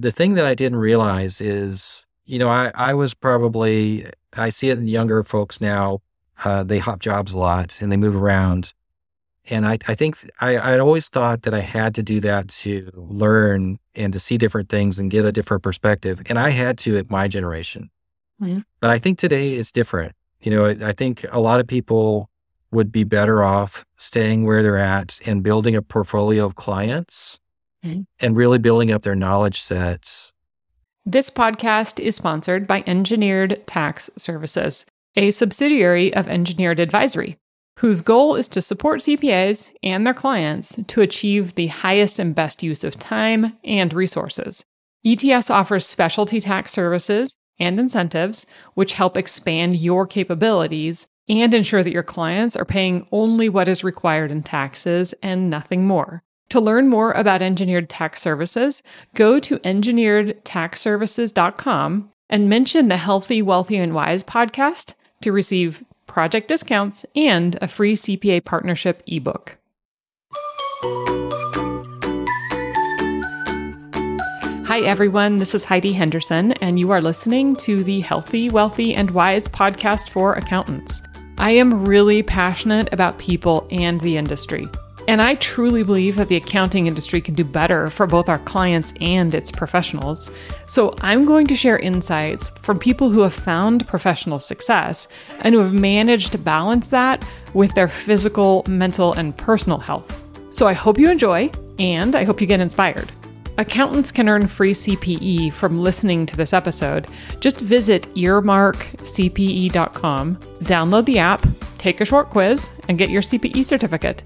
The thing that I didn't realize is, you know, I was probably, I see it in younger folks now, they hop jobs a lot and they move around. And I think I always thought that I had to do that to learn and to see different things and get a different perspective. And I had to at my generation. Mm-hmm. But I think today it's different. You know, I think a lot of people would be better off staying where they're at and building a portfolio of clients mm-hmm. and really building up their knowledge sets. This podcast is sponsored by Engineered Tax Services, a subsidiary of Engineered Advisory, whose goal is to support CPAs and their clients to achieve the highest and best use of time and resources. ETS offers specialty tax services and incentives, which help expand your capabilities and ensure that your clients are paying only what is required in taxes and nothing more. To learn more about Engineered Tax Services, go to engineeredtaxservices.com and mention the Healthy, Wealthy, and Wise podcast to receive project discounts and a free CPA partnership ebook. Hi, everyone. This is Heidi Henderson, and you are listening to the Healthy, Wealthy, and Wise podcast for accountants. I am really passionate about people and the industry, and I truly believe that the accounting industry can do better for both our clients and its professionals. So I'm going to share insights from people who have found professional success and who have managed to balance that with their physical, mental, and personal health. So I hope you enjoy, and I hope you get inspired. Accountants can earn free CPE from listening to this episode. Just visit earmarkcpe.com, download the app, take a short quiz, and get your CPE certificate.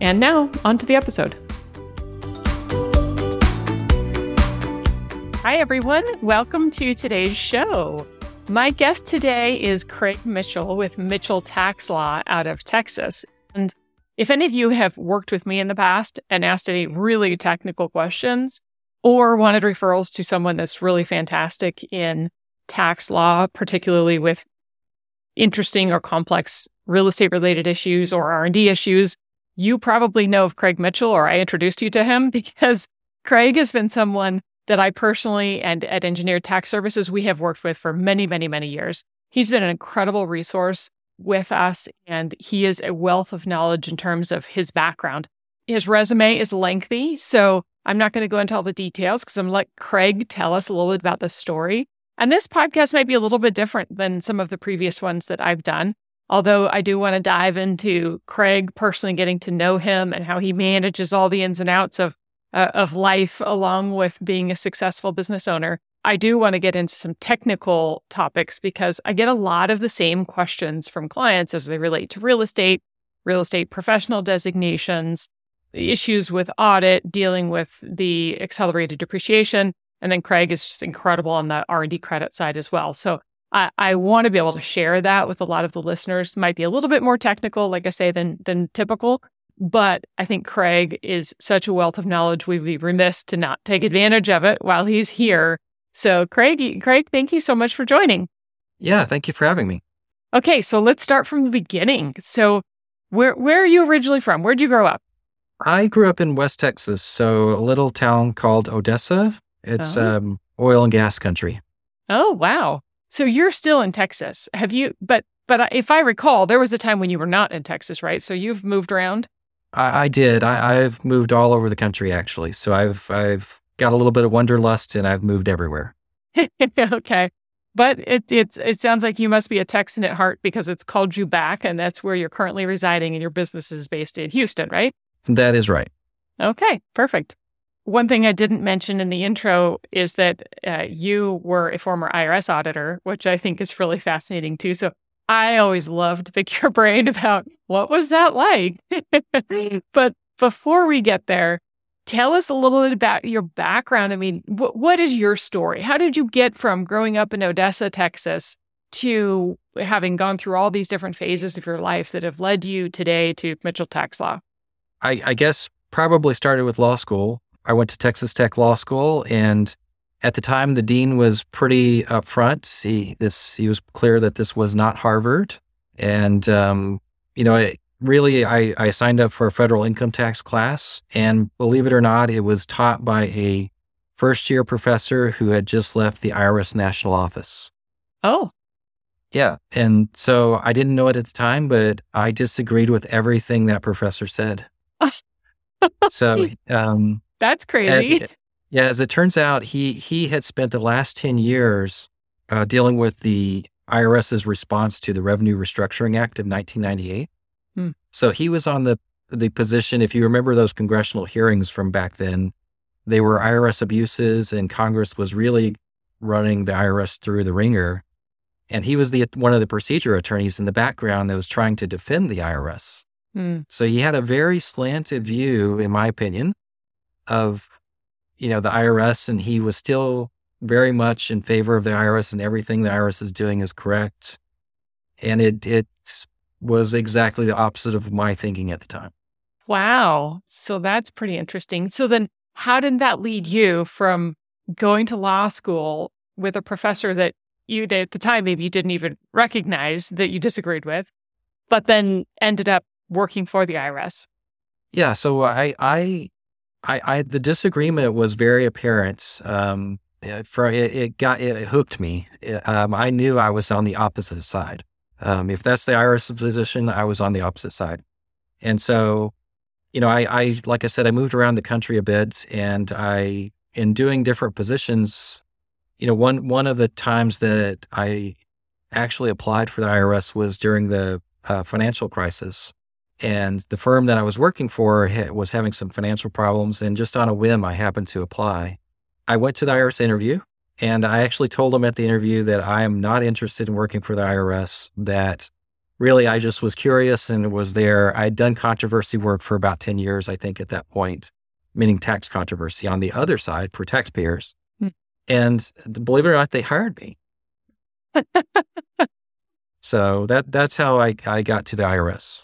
And now, on to the episode. Hi, everyone. Welcome to today's show. My guest today is Kreig Mitchell with Mitchell Tax Law out of Texas. And if any of you have worked with me in the past and asked any really technical questions or wanted referrals to someone that's really fantastic in tax law, particularly with interesting or complex real estate-related issues or R&D issues, you probably know of Kreig Mitchell, or I introduced you to him because Kreig has been someone that I personally and at Engineered Tax Services, we have worked with for many, many, many years. He's been an incredible resource with us, and he is a wealth of knowledge in terms of his background. His resume is lengthy, so I'm not going to go into all the details because I'm going to let Kreig tell us a little bit about the story. And this podcast might be a little bit different than some of the previous ones that I've done. Although I do want to dive into Kreig personally, getting to know him and how he manages all the ins and outs of life, along with being a successful business owner. I do want to get into some technical topics because I get a lot of the same questions from clients as they relate to real estate professional designations, the issues with audit, dealing with the accelerated depreciation, and then Kreig is just incredible on the R&D credit side as well. So I want to be able to share that with a lot of the listeners. Might be a little bit more technical, like I say, than typical, but I think Kreig is such a wealth of knowledge, we'd be remiss to not take advantage of it while he's here. So Kreig, thank you so much for joining. Yeah, thank you for having me. Okay, so let's start from the beginning. So where are you originally from? Where'd you grow up? I grew up in West Texas, so a little town called Odessa. It's oil and gas country. Oh, wow. So you're still in Texas. Have you, but if I recall, there was a time when you were not in Texas, right? So you've moved around? I did. I've moved all over the country, actually. So I've got a little bit of wanderlust and I've moved everywhere. Okay. But it sounds like you must be a Texan at heart because it's called you back, and that's where you're currently residing and your business is based in Houston, right? That is right. Okay, perfect. One thing I didn't mention in the intro is that you were a former IRS auditor, which I think is really fascinating too. So I always love to pick your brain about what was that like? But before we get there, tell us a little bit about your background. I mean, what is your story? How did you get from growing up in Odessa, Texas, to having gone through all these different phases of your life that have led you today to Mitchell Tax Law? I guess probably started with law school. I went to Texas Tech Law School, and at the time, the dean was pretty upfront. He was clear that this was not Harvard, and I signed up for a federal income tax class, and believe it or not, it was taught by a first-year professor who had just left the IRS National Office. Oh. Yeah. And so I didn't know it at the time, but I disagreed with everything that professor said. So that's crazy. As it turns out, he had spent the last 10 years dealing with the IRS's response to the Revenue Restructuring Act of 1998. Hmm. So he was on the position, if you remember those congressional hearings from back then, they were IRS abuses and Congress was really running the IRS through the ringer. And he was one of the procedure attorneys in the background that was trying to defend the IRS. Hmm. So he had a very slanted view, in my opinion, of, the IRS, and he was still very much in favor of the IRS and everything the IRS is doing is correct. And it was exactly the opposite of my thinking at the time. Wow. So that's pretty interesting. So then how did that lead you from going to law school with a professor that you did at the time, maybe you didn't even recognize that you disagreed with, but then ended up working for the IRS? Yeah. So I the disagreement was very apparent. It hooked me. I knew I was on the opposite side. If that's the IRS position, I was on the opposite side. And so, I like I said, I moved around the country a bit, and in doing different positions, one of the times that I actually applied for the IRS was during the financial crisis. And the firm that I was working for was having some financial problems. And just on a whim, I happened to apply. I went to the IRS interview, and I actually told them at the interview that I am not interested in working for the IRS, that really I just was curious and was there. I had done controversy work for about 10 years, I think, at that point, meaning tax controversy on the other side for taxpayers. Mm. And believe it or not, they hired me. So that's how I got to the IRS.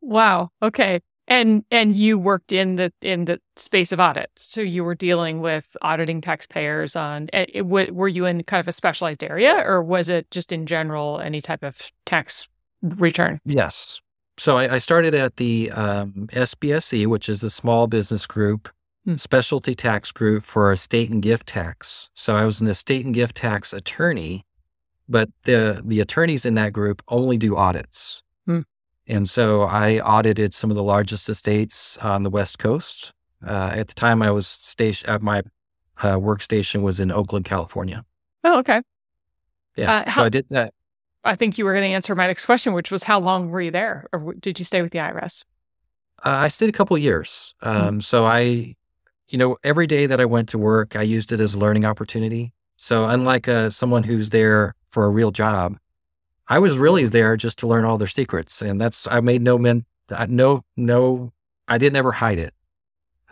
Wow. Okay. And you worked in the space of audit, so you were dealing with auditing taxpayers on. Were you in kind of a specialized area, or was it just in general any type of tax return? Yes. So I started at the SBSE, which is a small business group, specialty tax group for estate and gift tax. So I was an estate and gift tax attorney, but the attorneys in that group only do audits. And so I audited some of the largest estates on the West Coast. At the time, I was my workstation was in Oakland, California. Oh, okay. Yeah, so I did that. I think you were going to answer my next question, which was how long were you there, or did you stay with the IRS? I stayed a couple of years. So I, every day that I went to work, I used it as a learning opportunity. So unlike someone who's there for a real job, I was really there just to learn all their secrets, and I made I didn't ever hide it.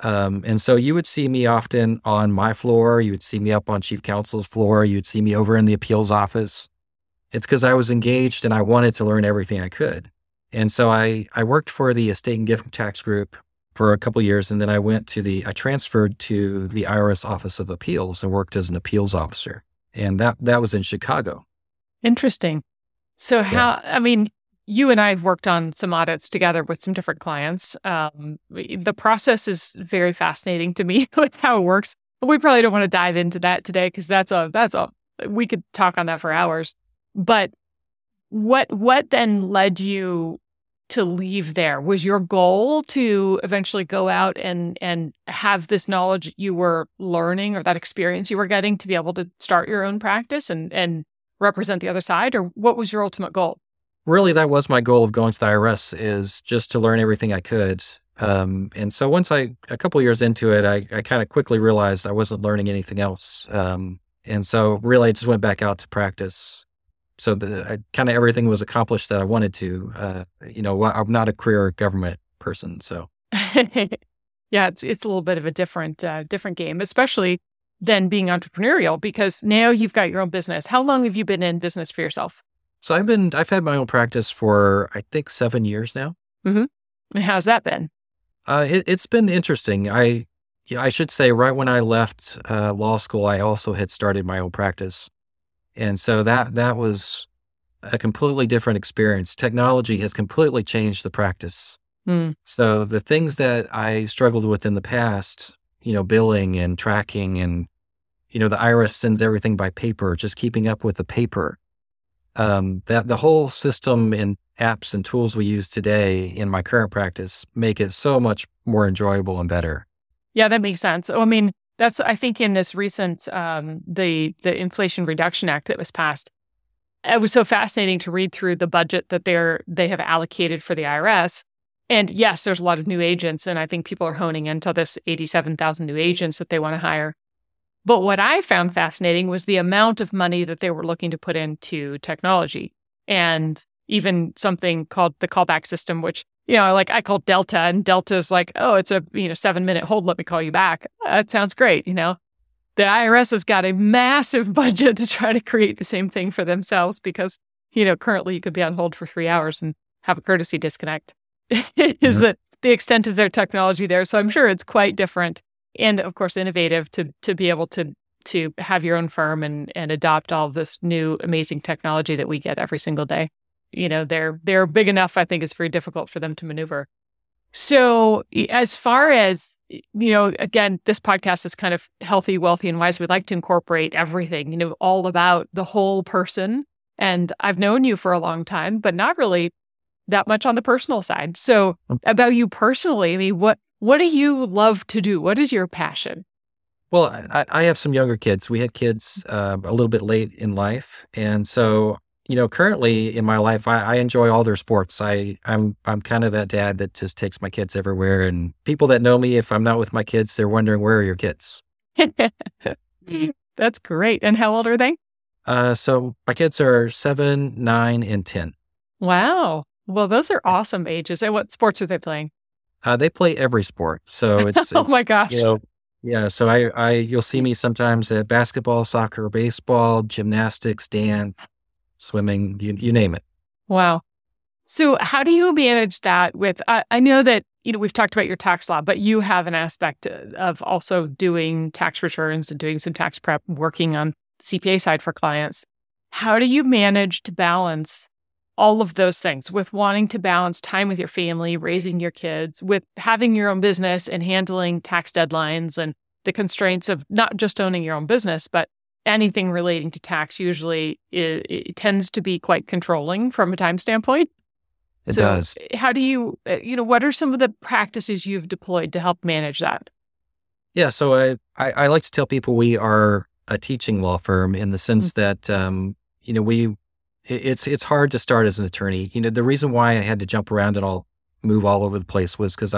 And so you would see me often on my floor, you would see me up on chief counsel's floor, you'd see me over in the appeals office. It's because I was engaged and I wanted to learn everything I could. And so I worked for the estate and gift tax group for a couple of years, and then I transferred to the IRS Office of Appeals and worked as an appeals officer, and that was in Chicago. Interesting. So you and I have worked on some audits together with some different clients. The process is very fascinating to me with how it works. But we probably don't want to dive into that today because we could talk on that for hours. But what then led you to leave there? Was your goal to eventually go out and have this knowledge you were learning or that experience you were getting to be able to start your own practice and represent the other side, or what was your ultimate goal? Really, that was my goal of going to the IRS, is just to learn everything I could. And so once a couple years into it, I kind of quickly realized I wasn't learning anything else. And so really, I just went back out to practice. So kind of everything was accomplished that I wanted to. I'm not a career government person, so. Yeah, it's a little bit of a different game, especially than being entrepreneurial, because now you've got your own business. How long have you been in business for yourself? So I've had my own practice for, I think, 7 years now. Mm-hmm. And how's that been? It's been interesting. I should say right when I left law school, I also had started my own practice. And so that was a completely different experience. Technology has completely changed the practice. Mm. So the things that I struggled with in the past, billing and tracking and you know, the IRS sends everything by paper, just keeping up with the paper. That the whole system and apps and tools we use today in my current practice make it so much more enjoyable and better. Yeah, that makes sense. I mean, that's, I think in this recent, the Inflation Reduction Act that was passed, it was so fascinating to read through the budget that they have allocated for the IRS. And yes, there's a lot of new agents. And I think people are honing into this 87,000 new agents that they want to hire. But what I found fascinating was the amount of money that they were looking to put into technology, and even something called the callback system, which, you know, like I call Delta, and Delta's like, oh, it's a, you know, 7-minute hold. Let me call you back. That sounds great. You know, the IRS has got a massive budget to try to create the same thing for themselves because, you know, currently you could be on hold for 3 hours and have a courtesy disconnect is the extent of their technology there. So I'm sure it's quite different. And of course, innovative to be able to have your own firm and adopt all this new amazing technology that we get every single day. You know, they're big enough. I think it's very difficult for them to maneuver. So as far as, you know, again, this podcast is kind of healthy, wealthy, and wise. We'd like to incorporate everything, you know, all about the whole person. And I've known you for a long time, but not really that much on the personal side. So about you personally, I mean, what do you love to do? What is your passion? Well, I have some younger kids. We had kids a little bit late in life. And so, you know, currently in my life, I enjoy all their sports. I'm kind of that dad that just takes my kids everywhere. And people that know me, if I'm not with my kids, they're wondering, where are your kids? That's great. And how old are they? So my kids are 7, 9, and 10. Wow. Well, those are awesome ages. And what sports are they playing? They play every sport. So it's, oh my gosh. You know, yeah. So you'll see me sometimes at basketball, soccer, baseball, gymnastics, dance, swimming, you name it. Wow. So how do you manage that with, I know that, you know, we've talked about your tax law, but you have an aspect of also doing tax returns and doing some tax prep, working on the CPA side for clients. How do you manage to balance all of those things with wanting to balance time with your family, raising your kids, with having your own business and handling tax deadlines and the constraints of not just owning your own business, but anything relating to tax usually it tends to be quite controlling from a time standpoint. It does. How do you, you know, what are some of the practices you've deployed to help manage that? Yeah. So I like to tell people we are a teaching law firm in the sense that, you know, it's hard to start as an attorney. You know, the reason why I had to jump around and move all over the place was because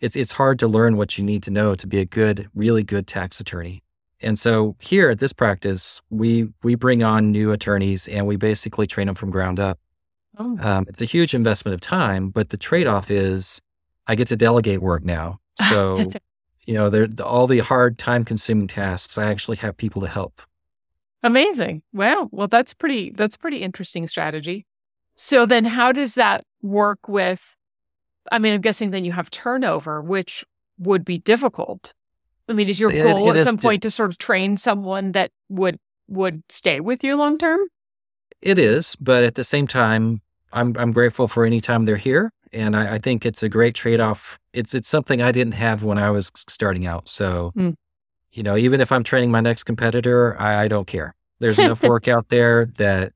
it's hard to learn what you need to know to be a really good tax attorney. And so here at this practice, we bring on new attorneys and we basically train them from ground up. Oh. It's a huge investment of time, but the trade-off is I get to delegate work now. So, you know, all the hard time-consuming tasks, I actually have people to help. Amazing. Wow. Well, that's pretty interesting strategy. So then how does that work with, I mean, I'm guessing then you have turnover, which would be difficult. I mean, is your goal at some point to sort of train someone that would stay with you long term? It is. But at the same time, I'm grateful for any time they're here. And I think it's a great trade-off. It's something I didn't have when I was starting out. So you know, even if I'm training my next competitor, I don't care. There's enough work out there that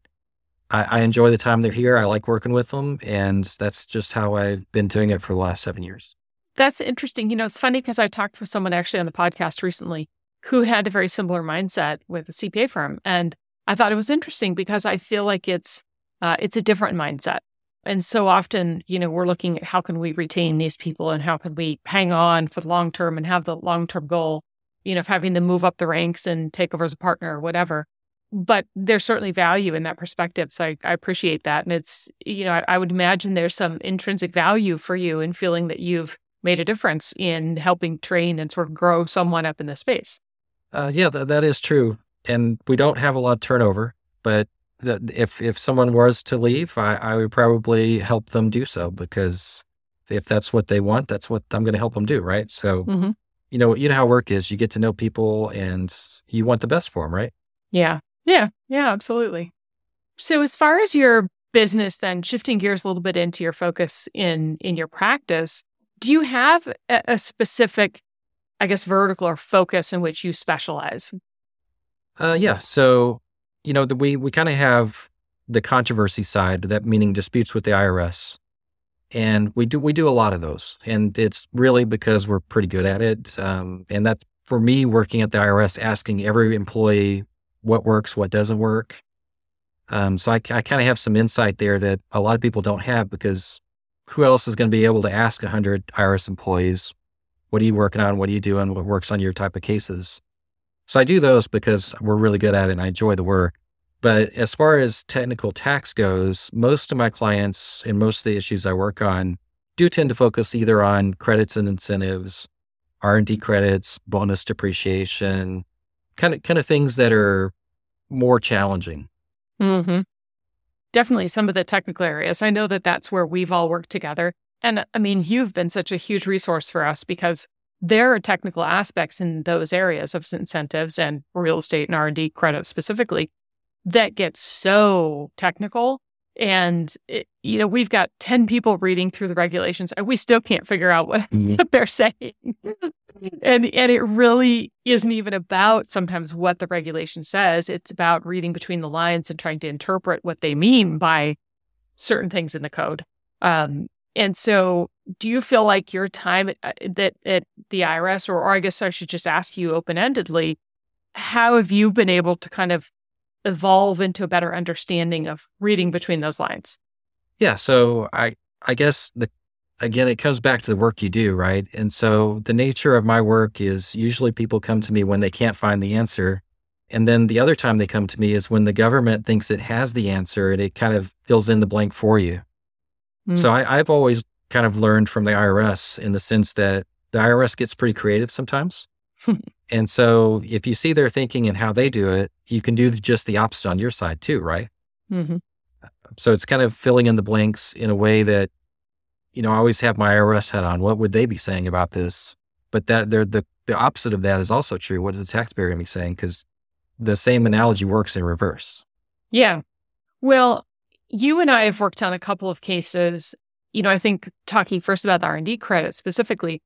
I enjoy the time they're here. I like working with them. And that's just how I've been doing it for the last 7 years. That's interesting. You know, it's funny because I talked with someone actually on the podcast recently who had a very similar mindset with a CPA firm. And I thought it was interesting because I feel like it's a different mindset. And so often, you know, we're looking at how can we retain these people and how can we hang on for the long term and have the long-term goal, you know, of having them move up the ranks and take over as a partner or whatever. But there's certainly value in that perspective. So I appreciate that. And it's, you know, I would imagine there's some intrinsic value for you in feeling that you've made a difference in helping train and sort of grow someone up in the space. Yeah, that is true. And we don't have a lot of turnover, but if someone was to leave, I would probably help them do so because if that's what they want, that's what I'm going to help them do, right? So You know how work is. You get to know people and you want the best for them, right? Yeah. Yeah. Yeah, absolutely. So as far as your business then, shifting gears a little bit into your focus in your practice, do you have a specific, I guess, vertical or focus in which you specialize? So, we kind of have the controversy side, that meaning disputes with the IRS. And we do a lot of those. And it's really because we're pretty good at it. And that, for me, working at the IRS, asking every employee what works, what doesn't work. So I kind of have some insight there that a lot of people don't have, because who else is going to be able to ask 100 IRS employees, what are you working on? What are you doing? What works on your type of cases? So I do those because we're really good at it and I enjoy the work. But as far as technical tax goes, most of my clients and most of the issues I work on do tend to focus either on credits and incentives, R&D credits, bonus depreciation, kind of things that are more challenging. Mm-hmm. Definitely some of the technical areas. I know that that's where we've all worked together. And I mean, you've been such a huge resource for us, because there are technical aspects in those areas of incentives and real estate and R&D credits specifically that gets so technical. And, we've got 10 people reading through the regulations and we still can't figure out what they're saying. And it really isn't even about sometimes what the regulation says. It's about reading between the lines and trying to interpret what they mean by certain things in the code. And so do you feel like your time at the IRS, or I guess I should just ask you open-endedly, how have you been able to kind of evolve into a better understanding of reading between those lines? Yeah. So I guess, again, it comes back to the work you do, right? And so the nature of my work is usually people come to me when they can't find the answer. And then the other time they come to me is when the government thinks it has the answer and it kind of fills in the blank for you. Mm-hmm. So I've always kind of learned from the IRS in the sense that the IRS gets pretty creative sometimes. And so if you see their thinking and how they do it, you can do just the opposite on your side too, right? Mm-hmm. So it's kind of filling in the blanks in a way that, I always have my IRS hat on. What would they be saying about this? But that the opposite of that is also true. What is the taxpayer going to be saying? Because the same analogy works in reverse. Yeah. Well, you and I have worked on a couple of cases. I think talking first about the R&D credit specifically,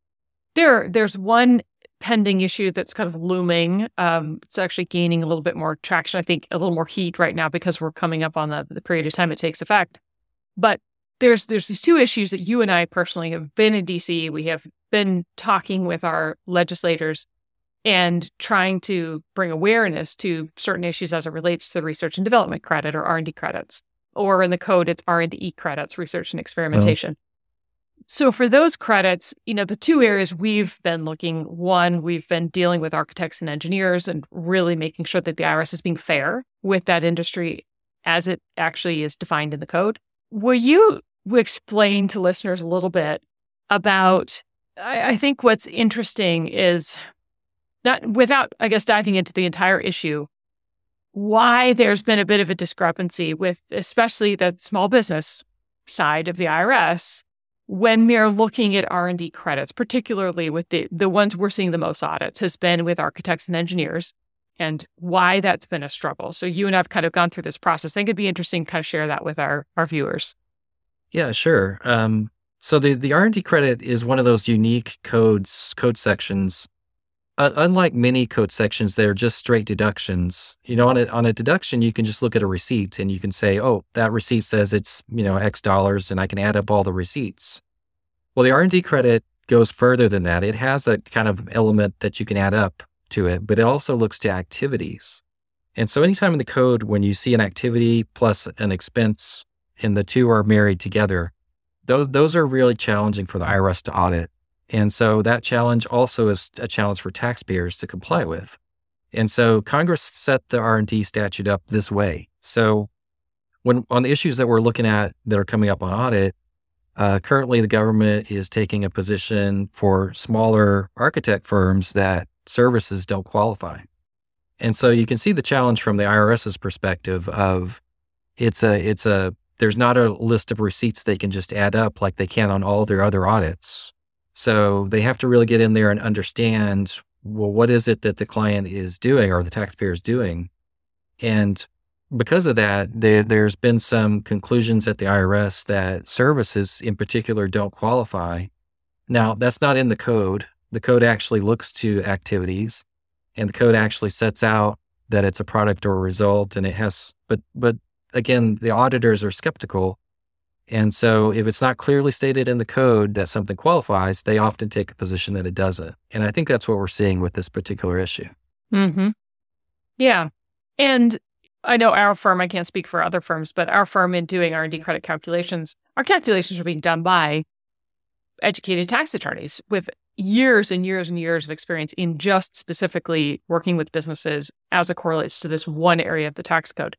there's one pending issue that's kind of looming. It's actually gaining a little bit more traction, I think a little more heat right now because we're coming up on the period of time it takes effect. But there's these two issues that you and I personally have been in DC. We have been talking with our legislators and trying to bring awareness to certain issues as it relates to the research and development credit, or R&D credits, or in the code, it's R&E credits, research and experimentation. Oh. So for those credits, the two areas we've been looking, one, we've been dealing with architects and engineers and really making sure that the IRS is being fair with that industry as it actually is defined in the code. Will you explain to listeners a little bit about, I think what's interesting is, not without, I guess, diving into the entire issue, why there's been a bit of a discrepancy with especially the small business side of the IRS when they're looking at R&D credits, particularly with the ones we're seeing the most audits, has been with architects and engineers, and why that's been a struggle. So you and I've kind of gone through this process. I think it'd be interesting to kind of share that with our viewers. Yeah, sure. So the R&D credit is one of those unique code sections. Unlike many code sections, they're just straight deductions. On a deduction, you can just look at a receipt and you can say, oh, that receipt says it's, X dollars, and I can add up all the receipts. Well, the R&D credit goes further than that. It has a kind of element that you can add up to it, but it also looks to activities. And so anytime in the code, when you see an activity plus an expense and the two are married together, those are really challenging for the IRS to audit. And so that challenge also is a challenge for taxpayers to comply with. And so Congress set the R&D statute up this way. So when on the issues that we're looking at that are coming up on audit, currently the government is taking a position for smaller architect firms that services don't qualify. And so you can see the challenge from the IRS's perspective of there's not a list of receipts they can just add up like they can on all their other audits. So they have to really get in there and understand, well, what is it that the client is doing or the taxpayer is doing? And because of that, there's been some conclusions at the IRS that services in particular don't qualify. Now, that's not in the code. The code actually looks to activities, and the code actually sets out that it's a product or a result, and it has, but again, the auditors are skeptical. And so if it's not clearly stated in the code that something qualifies, they often take a position that it doesn't. And I think that's what we're seeing with this particular issue. Mm-hmm. Yeah. And I know our firm, I can't speak for other firms, but our firm in doing R&D credit calculations, our calculations are being done by educated tax attorneys with years and years and years of experience in just specifically working with businesses as it correlates to this one area of the tax code.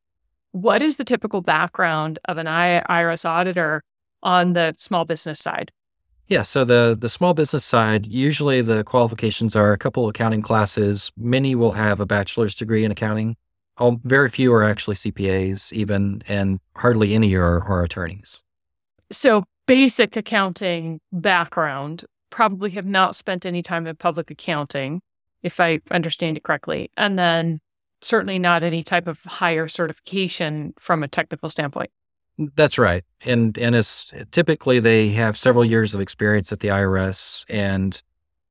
What is the typical background of an IRS auditor on the small business side? Yeah, so the small business side, usually the qualifications are a couple of accounting classes. Many will have a bachelor's degree in accounting. Very few are actually CPAs even, and hardly any are attorneys. So basic accounting background, probably have not spent any time in public accounting, if I understand it correctly. And then certainly not any type of higher certification from a technical standpoint. That's right. And it's, typically they have several years of experience at the IRS. And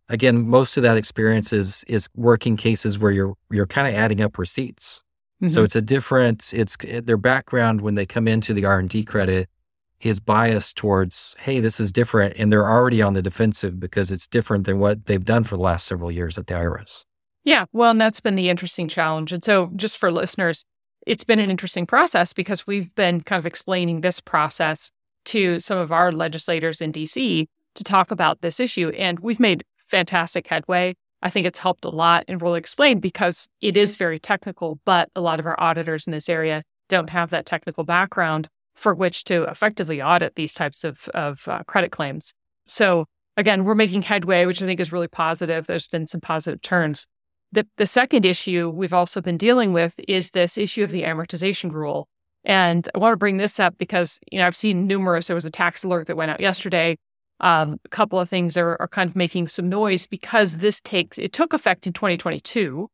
again, most of that experience is working cases where you're kind of adding up receipts. Mm-hmm. So it's a different, it's their background when they come into the R&D credit is biased towards, hey, this is different. And they're already on the defensive because it's different than what they've done for the last several years at the IRS. Yeah, well, and that's been the interesting challenge. And so just for listeners, it's been an interesting process because we've been kind of explaining this process to some of our legislators in DC to talk about this issue. And we've made fantastic headway. I think it's helped a lot and really explained because it is very technical, but a lot of our auditors in this area don't have that technical background for which to effectively audit these types of credit claims. So again, we're making headway, which I think is really positive. There's been some positive turns. The second issue we've also been dealing with is this issue of the amortization rule. And I want to bring this up because, you know, I've seen numerous, there was a tax alert that went out yesterday. A couple of things are kind of making some noise because this took effect in 2022,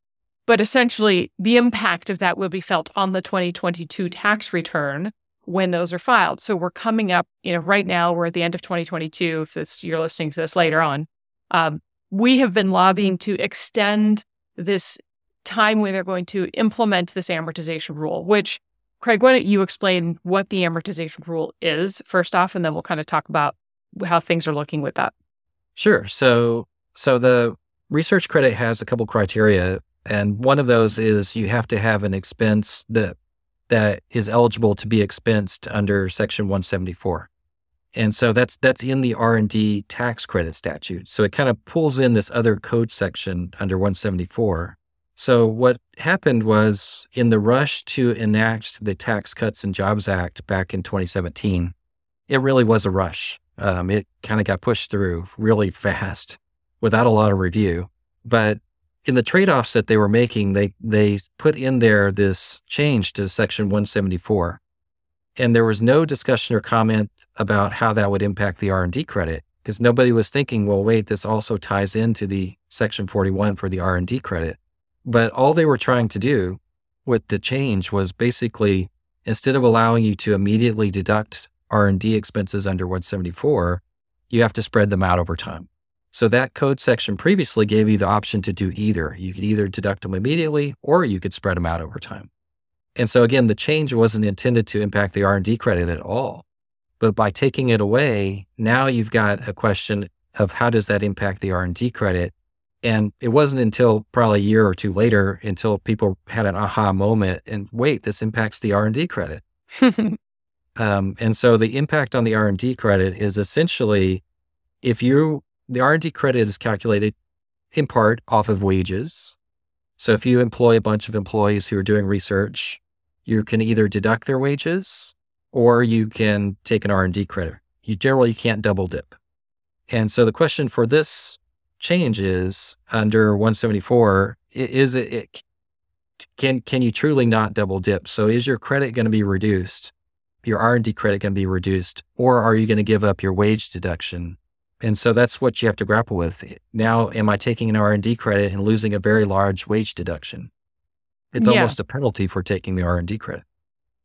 but essentially the impact of that will be felt on the 2022 tax return when those are filed. So we're coming up, you know, right now we're at the end of 2022, you're listening to this later on. We have been lobbying to extend this time where they're going to implement this amortization rule, which, Craig, why don't you explain what the amortization rule is first off, and then we'll kind of talk about how things are looking with that. Sure. So the research credit has a couple criteria, and one of those is you have to have an expense that is eligible to be expensed under Section 174. And so that's in the R&D tax credit statute. So it kind of pulls in this other code section under 174. So what happened was in the rush to enact the Tax Cuts and Jobs Act back in 2017, it really was a rush. It kind of got pushed through really fast without a lot of review. But in the trade-offs that they were making, they put in there this change to Section 174. And there was no discussion or comment about how that would impact the R&D credit because nobody was thinking, well, wait, this also ties into the Section 41 for the R&D credit. But all they were trying to do with the change was basically, instead of allowing you to immediately deduct R&D expenses under 174, you have to spread them out over time. So that code section previously gave you the option to do either. You could either deduct them immediately or you could spread them out over time. And so again, the change wasn't intended to impact the R&D credit at all. But by taking it away, now you've got a question of how does that impact the R&D credit? And it wasn't until probably a year or two later until people had an aha moment and wait, this impacts the R&D credit. And so the impact on the R&D credit is essentially the R&D credit is calculated in part off of wages. So if you employ a bunch of employees who are doing research, you can either deduct their wages or you can take an R&D credit. You generally can't double dip. And so the question for this change is under 174, can you truly not double dip? So is your credit going to be reduced? Your R&D credit going to be reduced? Or are you going to give up your wage deduction? And so that's what you have to grapple with. Now, am I taking an R&D credit and losing a very large wage deduction? It's almost a penalty for taking the R&D credit.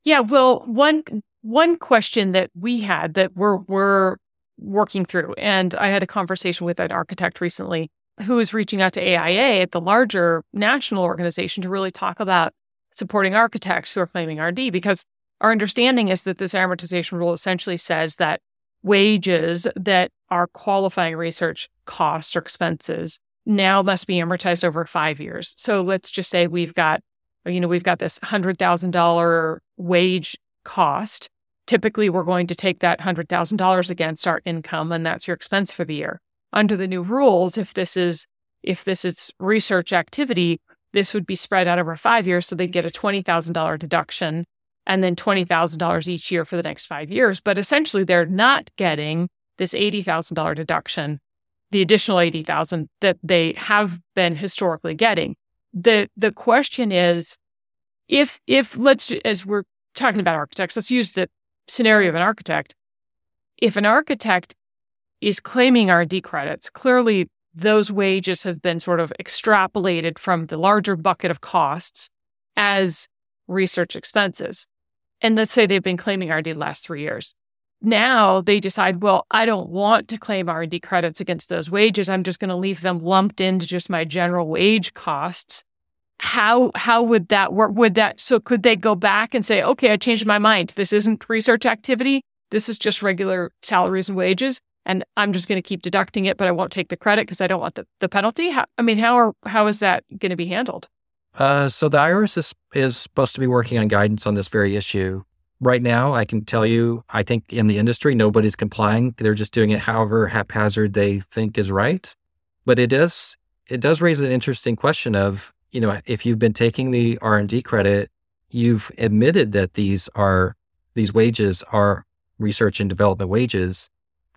Yeah, well, one question that we had that we're working through, and I had a conversation with an architect recently who is reaching out to AIA at the larger national organization to really talk about supporting architects who are claiming RD, because our understanding is that this amortization rule essentially says that wages that are qualifying research costs or expenses now must be amortized over 5 years. So let's just say we've got this $100,000 wage cost. Typically, we're going to take that $100,000 against our income, and that's your expense for the year. Under the new rules, if this is research activity, this would be spread out over 5 years, so they'd get a $20,000 deduction and then $20,000 each year for the next 5 years. But essentially, they're not getting this $80,000 deduction, the additional $80,000 that they have been historically getting. The question is, if let's, as we're talking about architects, let's use the scenario of an architect. If an architect is claiming R&D credits, clearly those wages have been sort of extrapolated from the larger bucket of costs as research expenses. And let's say they've been claiming R&D the last 3 years. Now they decide, well, I don't want to claim R&D credits against those wages. I'm just going to leave them lumped into just my general wage costs. How would that work? So could they go back and say, okay, I changed my mind. This isn't research activity. This is just regular salaries and wages. And I'm just going to keep deducting it, but I won't take the credit because I don't want the penalty. How is that going to be handled? So the IRS is supposed to be working on guidance on this very issue. Right now, I can tell you, I think in the industry, nobody's complying. They're just doing it however haphazard they think is right. But it does raise an interesting question of, if you've been taking the R&D credit, you've admitted that these wages are research and development wages.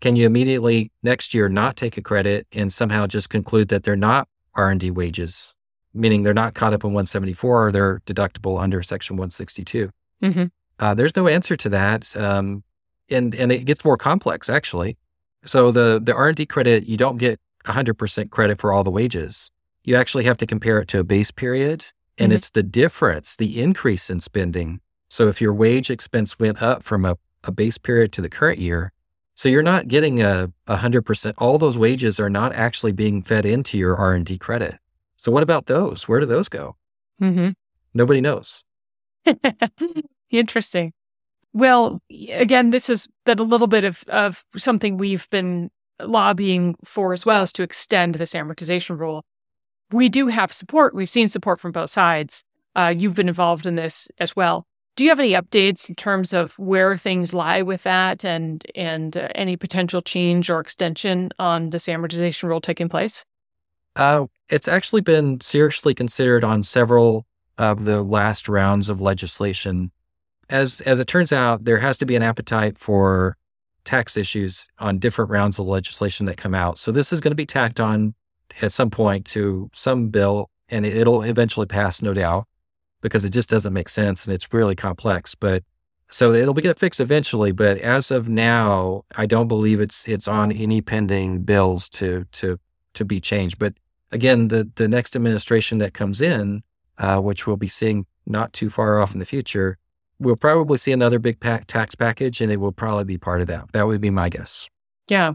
Can you immediately next year not take a credit and somehow just conclude that they're not R&D wages, meaning they're not caught up in 174 or they're deductible under Section 162? Mm-hmm. There's no answer to that, and it gets more complex, actually. So the R&D credit, you don't get 100% credit for all the wages. You actually have to compare it to a base period, and It's the difference, the increase in spending. So if your wage expense went up from a base period to the current year, so you're not getting 100%. All those wages are not actually being fed into your R&D credit. So what about those? Where do those go? Mm-hmm. Nobody knows. Interesting. Well, again, this has been a little bit of something we've been lobbying for as well, is to extend this amortization rule. We do have support. We've seen support from both sides. You've been involved in this as well. Do you have any updates in terms of where things lie with that and any potential change or extension on this amortization rule taking place? It's actually been seriously considered on several of the last rounds of legislation. As it turns out, there has to be an appetite for tax issues on different rounds of legislation that come out. So this is going to be tacked on at some point to some bill, and it'll eventually pass, no doubt, because it just doesn't make sense and it's really complex. But so it'll get fixed eventually. But as of now, I don't believe it's on any pending bills to be changed. But again, the next administration that comes in, which we'll be seeing not too far off in the future, we'll probably see another big tax package, and it will probably be part of that. That would be my guess. Yeah,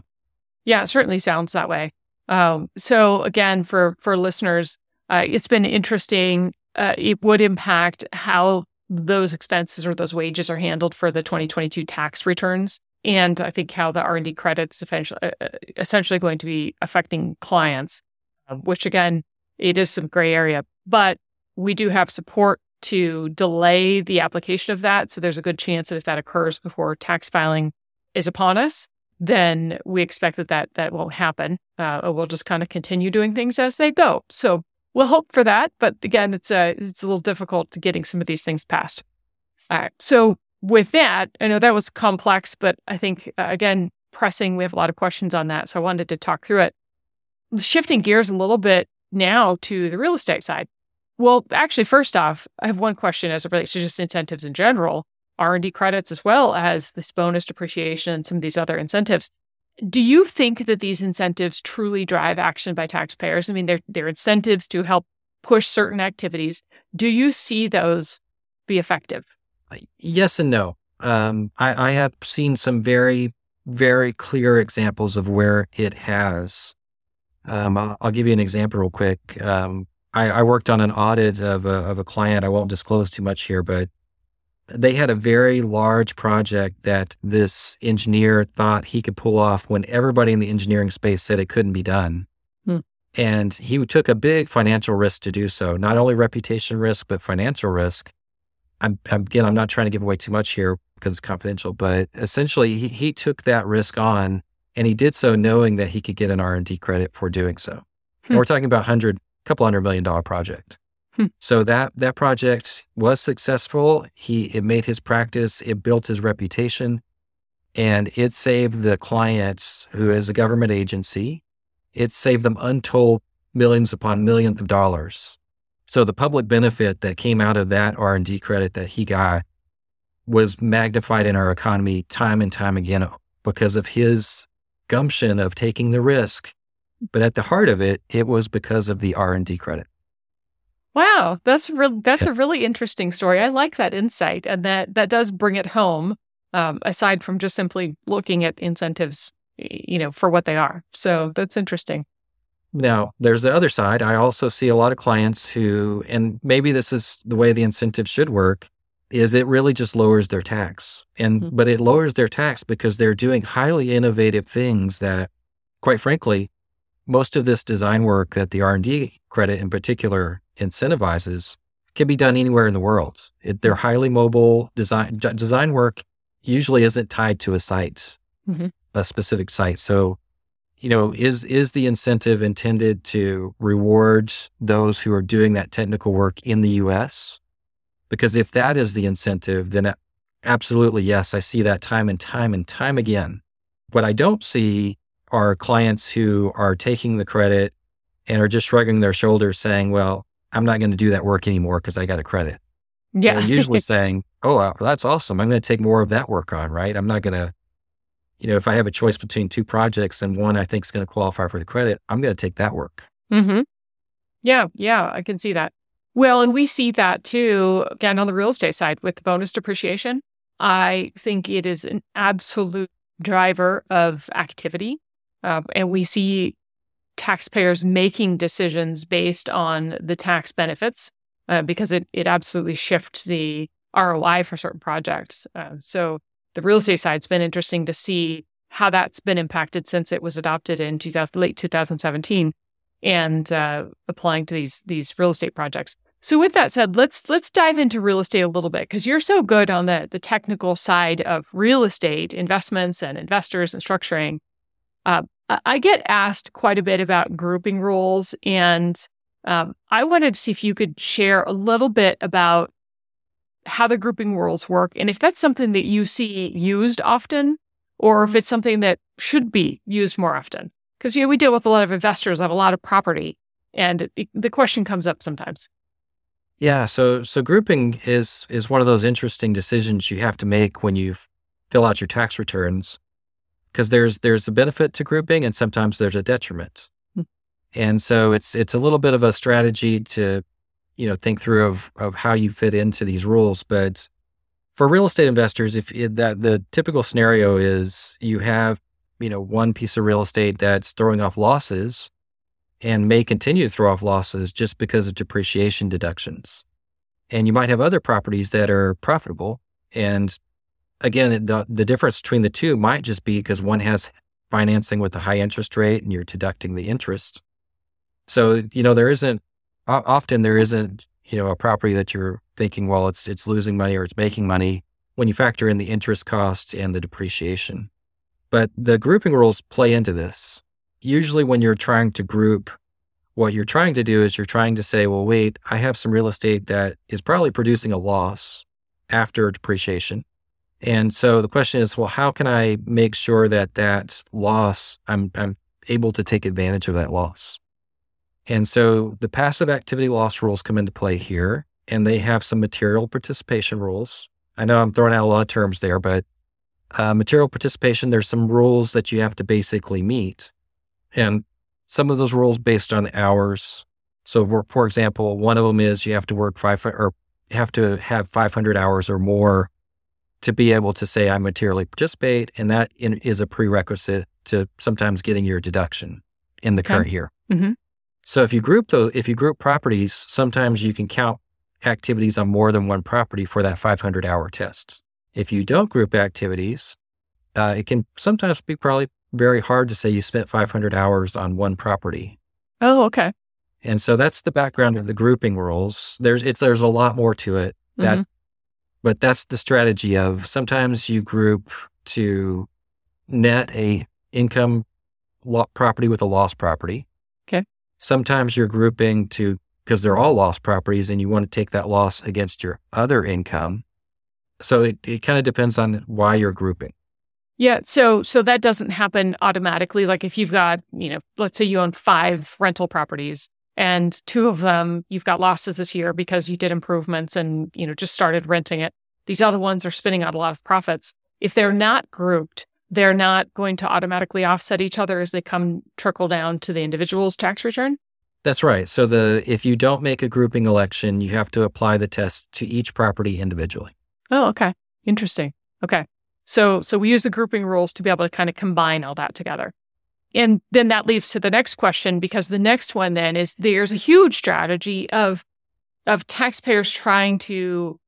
it certainly sounds that way. So again, for listeners, it's been interesting. It would impact how those expenses or those wages are handled for the 2022 tax returns, and I think how the R&D credits essentially going to be affecting clients, which again, it is some gray area. But we do have support to delay the application of that. So there's a good chance that if that occurs before tax filing is upon us, then we expect that won't happen. We'll just kind of continue doing things as they go. So we'll hope for that. But again, it's a little difficult to getting some of these things passed. All right. So with that, I know that was complex, but I think, again, pressing, we have a lot of questions on that. So I wanted to talk through it. Shifting gears a little bit now to the real estate side. Well, actually, first off, I have one question as it relates to just incentives in general, R&D credits, as well as this bonus depreciation and some of these other incentives. Do you think that these incentives truly drive action by taxpayers? I mean, they're incentives to help push certain activities. Do you see those be effective? Yes and no. I have seen some very, very clear examples of where it has. I'll give you an example real quick. I worked on an audit of a client. I won't disclose too much here, but they had a very large project that this engineer thought he could pull off when everybody in the engineering space said it couldn't be done. And he took a big financial risk to do so, not only reputation risk, but financial risk. I'm not trying to give away too much here because it's confidential, but essentially he took that risk on, and he did so knowing that he could get an R&D credit for doing so. And we're talking about $100 million project. So that project was successful. It made his practice, it built his reputation, and it saved the clients, who is a government agency, it saved them untold millions upon millions of dollars. So the public benefit that came out of that R&D credit that he got was magnified in our economy time and time again because of his gumption of taking the risk. But at the heart of it, it was because of the R&D credit. Wow, that's a really interesting story. I like that insight, and that does bring it home, aside from just simply looking at incentives, for what they are. So that's interesting. Now, there's the other side. I also see a lot of clients who, and maybe this is the way the incentive should work, is it really just lowers their tax. But it lowers their tax because they're doing highly innovative things that, quite frankly, most of this design work that the R&D credit in particular incentivizes can be done anywhere in the world. They're highly mobile. Design work usually isn't tied to a site, a specific site. So, is the incentive intended to reward those who are doing that technical work in the U.S.? Because if that is the incentive, then absolutely, yes, I see that time and time and time again. What I don't see are clients who are taking the credit and are just shrugging their shoulders saying, well, I'm not going to do that work anymore because I got a credit. Yeah. They're usually saying, oh, well, that's awesome. I'm going to take more of that work on, right? I'm not going to, if I have a choice between two projects and one I think is going to qualify for the credit, I'm going to take that work. Mm-hmm. Yeah, I can see that. Well, and we see that too, again, on the real estate side with the bonus depreciation. I think it is an absolute driver of activity. And we see taxpayers making decisions based on the tax benefits because it absolutely shifts the ROI for certain projects. So the real estate side's been interesting to see how that's been impacted since it was adopted in late 2017 and applying to these real estate projects. So with that said, let's dive into real estate a little bit because you're so good on the technical side of real estate investments and investors and structuring. I get asked quite a bit about grouping rules, and I wanted to see if you could share a little bit about how the grouping rules work, and if that's something that you see used often, or if it's something that should be used more often. Because, we deal with a lot of investors, have a lot of property, and the question comes up sometimes. Yeah, so grouping is one of those interesting decisions you have to make when you fill out your tax returns. Because there's a benefit to grouping, and sometimes there's a detriment, and so it's a little bit of a strategy to, think through of how you fit into these rules. But for real estate investors, the typical scenario is you have one piece of real estate that's throwing off losses, and may continue to throw off losses just because of depreciation deductions, and you might have other properties that are profitable and. Again, the difference between the two might just be because one has financing with a high interest rate and you're deducting the interest. So, there isn't a property that you're thinking, well, it's losing money or it's making money when you factor in the interest costs and the depreciation. But the grouping rules play into this. Usually when you're trying to group, what you're trying to do is you're trying to say, well, wait, I have some real estate that is probably producing a loss after depreciation. And so the question is, well, how can I make sure that loss, I'm able to take advantage of that loss? And so the passive activity loss rules come into play here, and they have some material participation rules. I know I'm throwing out a lot of terms there, but material participation, there's some rules that you have to basically meet. And some of those rules based on the hours. So for example, one of them is you have to work 500 hours or more to be able to say I materially participate, and that is a prerequisite to sometimes getting your deduction. in the current year. Mm-hmm. So if you group properties, sometimes you can count activities on more than one property for that 500-hour test. If you don't group activities, it can sometimes be probably very hard to say you spent 500 hours on one property. Oh, okay. And so that's the background of the grouping rules. There's a lot more to it. Mm-hmm. But that's the strategy of sometimes you group to net a income property with a loss property. Okay. Sometimes you're grouping to, because they're all loss properties and you want to take that loss against your other income. So it kind of depends on why you're grouping. Yeah. So that doesn't happen automatically. Like if you've got, let's say you own 5 rental properties and 2 of them, you've got losses this year because you did improvements and, just started renting it. These other ones are spinning out a lot of profits. If they're not grouped, they're not going to automatically offset each other as they trickle down to the individual's tax return. That's right. So if you don't make a grouping election, you have to apply the test to each property individually. Oh, okay. Interesting. Okay. So we use the grouping rules to be able to kind of combine all that together. And then that leads to the next question, because the next one then is there's a huge strategy of taxpayers trying to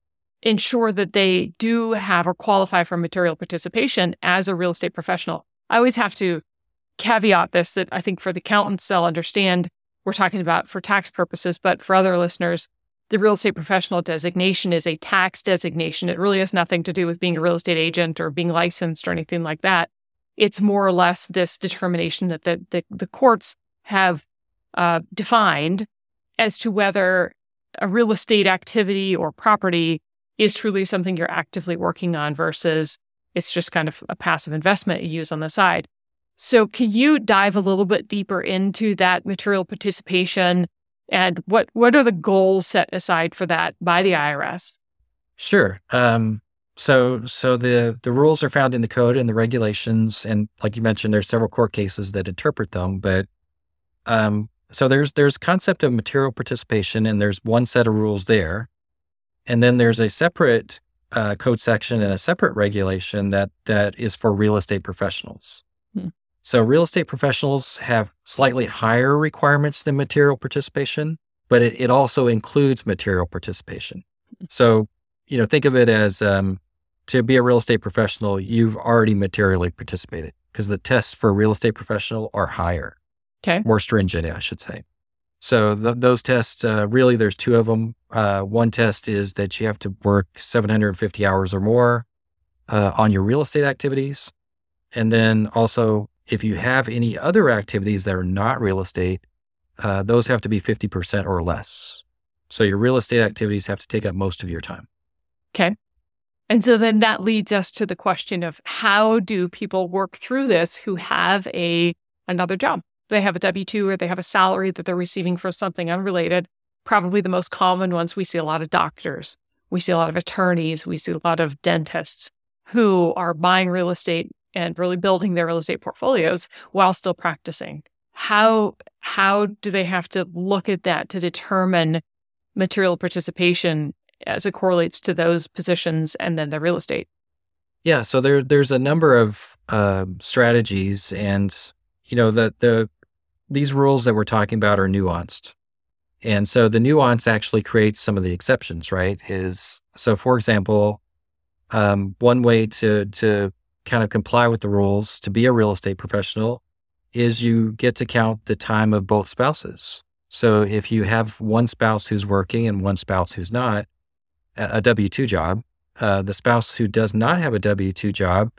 ensure that they do have or qualify for material participation as a real estate professional. I always have to caveat this, that I think for the accountants, they'll understand we're talking about for tax purposes, but for other listeners, the real estate professional designation is a tax designation. It really has nothing to do with being a real estate agent or being licensed or anything like that. It's more or less this determination that the courts have defined as to whether a real estate activity or property is truly something you're actively working on versus it's just kind of a passive investment you use on the side. So can you dive a little bit deeper into that material participation? And what are the goals set aside for that by the IRS? Sure. So the rules are found in the code and the regulations, and like you mentioned, there's several court cases that interpret them. But so there's concept of material participation, and there's one set of rules there, and then there's a separate code section and a separate regulation that is for real estate professionals. Hmm. So real estate professionals have slightly higher requirements than material participation, but it also includes material participation. So, think of it as to be a real estate professional, you've already materially participated because the tests for a real estate professional are higher. Okay. More stringent, I should say. So those tests, really there's 2 of them. One test is that you have to work 750 hours or more on your real estate activities. And then also, if you have any other activities that are not real estate, those have to be 50% or less. So your real estate activities have to take up most of your time. Okay. And so then that leads us to the question of how do people work through this who have another job? They have a W-2 or they have a salary that they're receiving for something unrelated. Probably the most common ones, we see a lot of doctors. We see a lot of attorneys. We see a lot of dentists who are buying real estate and really building their real estate portfolios while still practicing. How do they have to look at that to determine material participation as it correlates to those positions and then the real estate? Yeah, so there's a number of strategies, and these rules that we're talking about are nuanced, and so the nuance actually creates some of the exceptions, right? For example, one way to kind of comply with the rules to be a real estate professional is you get to count the time of both spouses. So if you have one spouse who's working and one spouse who's not, a W-2 job, the spouse who does not have a W-2 job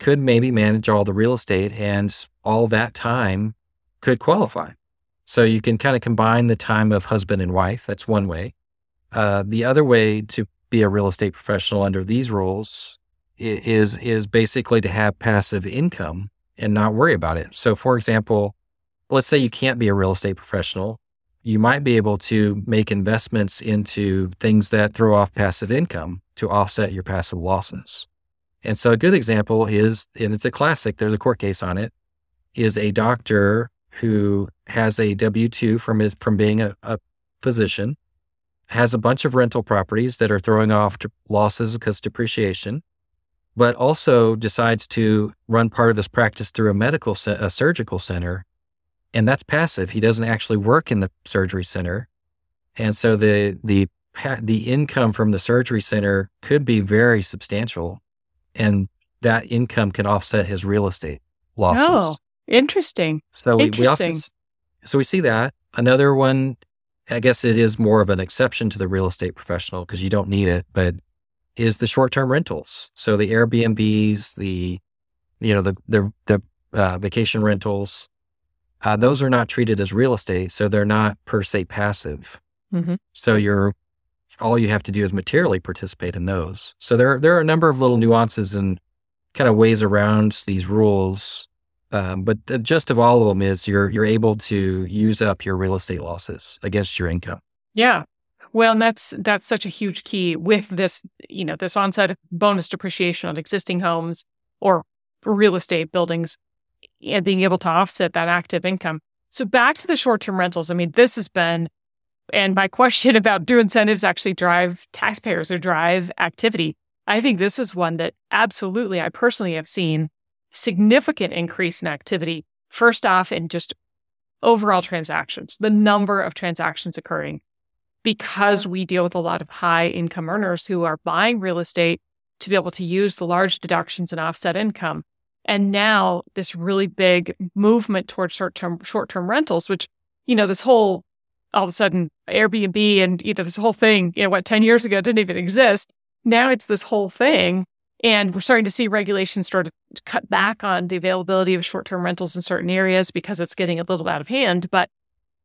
could maybe manage all the real estate and all that time could qualify. So you can kind of combine the time of husband and wife. That's one way. The other way to be a real estate professional under these rules is basically to have passive income and not worry about it. So for example, let's say you can't be a real estate professional. You might be able to make investments into things that throw off passive income to offset your passive losses. And so a good example is, and it's a classic, there's a court case on it, is a doctor who has a W-2 from being a physician, has a bunch of rental properties that are throwing off losses because depreciation, but also decides to run part of this practice through a surgical center and that's passive. He doesn't actually work in the surgery center. And so the income from the surgery center could be very substantial, and that income can offset his real estate losses. Oh, interesting. So we see that. Another one, I guess it is more of an exception to the real estate professional because you don't need it, but is the short-term rentals. So the Airbnbs, the vacation rentals, those are not treated as real estate, so they're not per se passive. Mm-hmm. So all you have to do is materially participate in those. So there are a number of little nuances and kind of ways around these rules, but the gist of all of them is you're able to use up your real estate losses against your income. Yeah. Well, and that's such a huge key with this, this onsite bonus depreciation on existing homes or real estate buildings and being able to offset that active income. So back to the short-term rentals. I mean, this has been, and my question about do incentives actually drive taxpayers or drive activity? I think this is one that absolutely, I personally have seen significant increase in activity. First off, in just overall transactions, the number of transactions occurring, because we deal with a lot of high income earners who are buying real estate to be able to use the large deductions and offset income. And now this really big movement towards short-term rentals, which, this whole, all of a sudden, Airbnb and this whole thing, 10 years ago didn't even exist. Now it's this whole thing. And we're starting to see regulations start to cut back on the availability of short-term rentals in certain areas because it's getting a little out of hand. But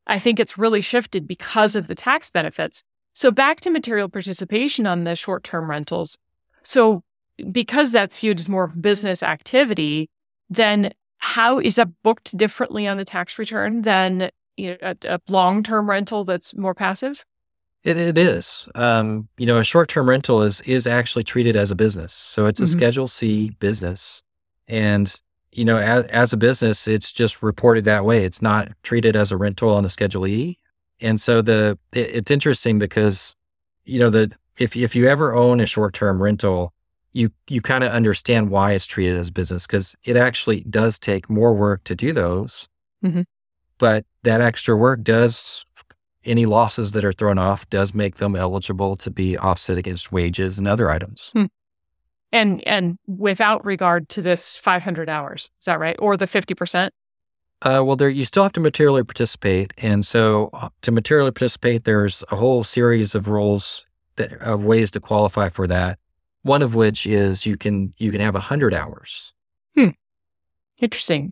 I think it's really shifted because of the tax benefits. So back to material participation on the short-term rentals. So because that's viewed as more of business activity, then how is that booked differently on the tax return than a long-term rental that's more passive? It is. A short-term rental is actually treated as a business. So it's a mm-hmm. Schedule C business. And, as a business, it's just reported that way. It's not treated as a rental on a Schedule E. And so it's interesting because, if you ever own a short-term rental, you kind of understand why it's treated as business, because it actually does take more work to do those. Mm-hmm. But that extra work does, any losses that are thrown off does make them eligible to be offset against wages and other items. Hmm. And without regard to this 500 hours, is that right? Or the 50%? Well, you still have to materially participate. And so to materially participate, there's a whole series of rules of ways to qualify for that. One of which is you can have 100 hours. Hmm. Interesting.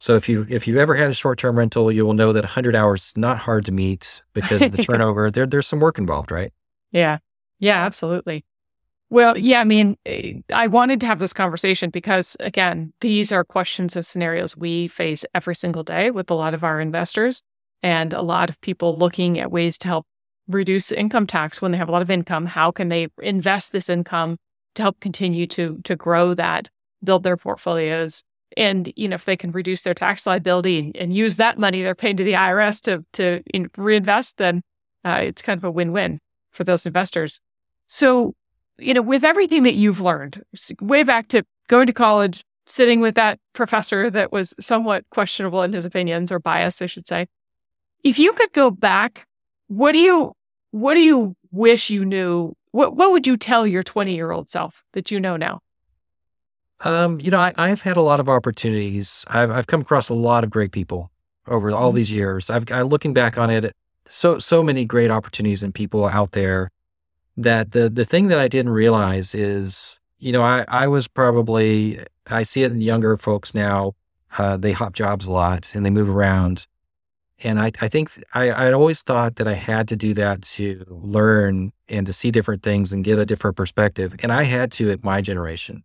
So if you've ever had a short-term rental, you will know that 100 hours is not hard to meet because of the turnover. There's some work involved, right? Yeah. Yeah, absolutely. Well, yeah, I mean, I wanted to have this conversation because, again, these are questions and scenarios we face every single day with a lot of our investors and a lot of people looking at ways to help reduce income tax when they have a lot of income. How can they invest this income to help continue to grow that, build their portfolios? And, if they can reduce their tax liability and use that money they're paying to the IRS to reinvest, then it's kind of a win-win for those investors. So, with everything that you've learned, way back to going to college, sitting with that professor that was somewhat questionable in his opinions or biased, I should say, if you could go back, what do you wish you knew? What would you tell your 20-year-old self that you know now? I've had a lot of opportunities. I've come across a lot of great people over all these years. Looking back on it, so many great opportunities and people out there that the thing that I didn't realize is, I see it in younger folks now. They hop jobs a lot and they move around. And I think I always thought that I had to do that to learn and to see different things and get a different perspective. And I had to at my generation.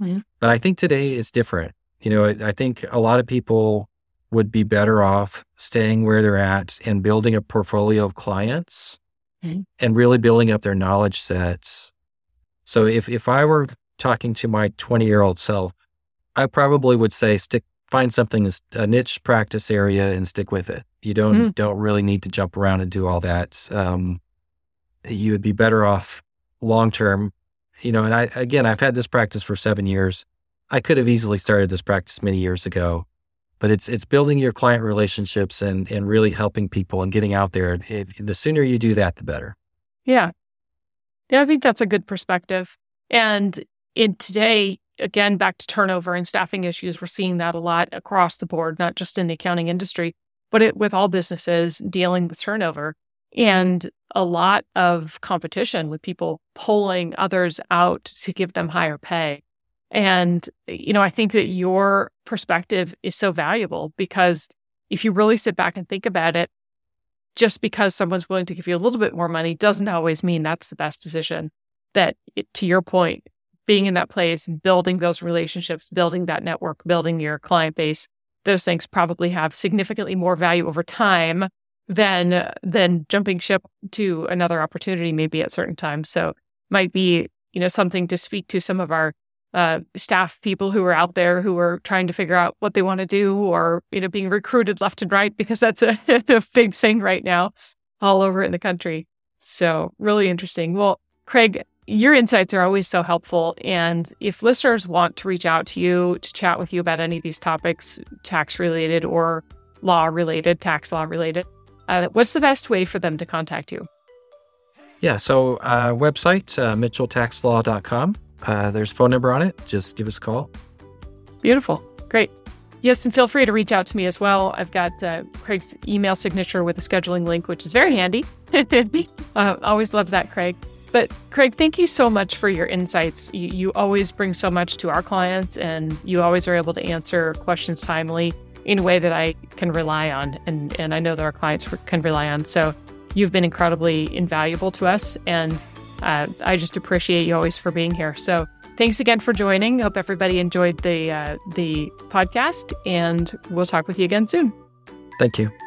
Mm-hmm. But I think today it's different. I think a lot of people would be better off staying where they're at and building a portfolio of clients mm-hmm. and really building up their knowledge sets. So if I were talking to my 20-year-old self, I probably would say find something, a niche practice area, and stick with it. You don't really need to jump around and do all that. You would be better off long-term, and I've had this practice for 7 years. I could have easily started this practice many years ago, But it's building your client relationships and really helping people and getting out there. The sooner you do that, the better. Yeah. Yeah, I think that's a good perspective. And in today, again, back to turnover and staffing issues, we're seeing that a lot across the board, not just in the accounting industry, but with all businesses dealing with turnover and a lot of competition with people pulling others out to give them higher pay. And, you know, I think that your perspective is so valuable because if you really sit back and think about it, just because someone's willing to give you a little bit more money doesn't always mean that's the best decision. That, to your point, being in that place, building those relationships, building that network, building your client base, those things probably have significantly more value over time than jumping ship to another opportunity maybe at certain times. So might be, you know, something to speak to some of our staff people who are out there who are trying to figure out what they want to do or, you know, being recruited left and right, because that's a big thing right now all over in the country. So really interesting. Well, Kreig, your insights are always so helpful. And if listeners want to reach out to you to chat with you about any of these topics, tax related or law related, tax law related, what's the best way for them to contact you? Yeah. So website, mitchelltaxlaw.com. There's a phone number on it. Just give us a call. Beautiful. Great. Yes, and feel free to reach out to me as well. I've got Kreig's email signature with a scheduling link, which is very handy. Always love that, Kreig. But Kreig, thank you so much for your insights. You always bring so much to our clients, and you always are able to answer questions timely in a way that I can rely on, and I know that our clients can rely on. So you've been incredibly invaluable to us, and I just appreciate you always for being here. So thanks again for joining. Hope everybody enjoyed the podcast, and we'll talk with you again soon. Thank you.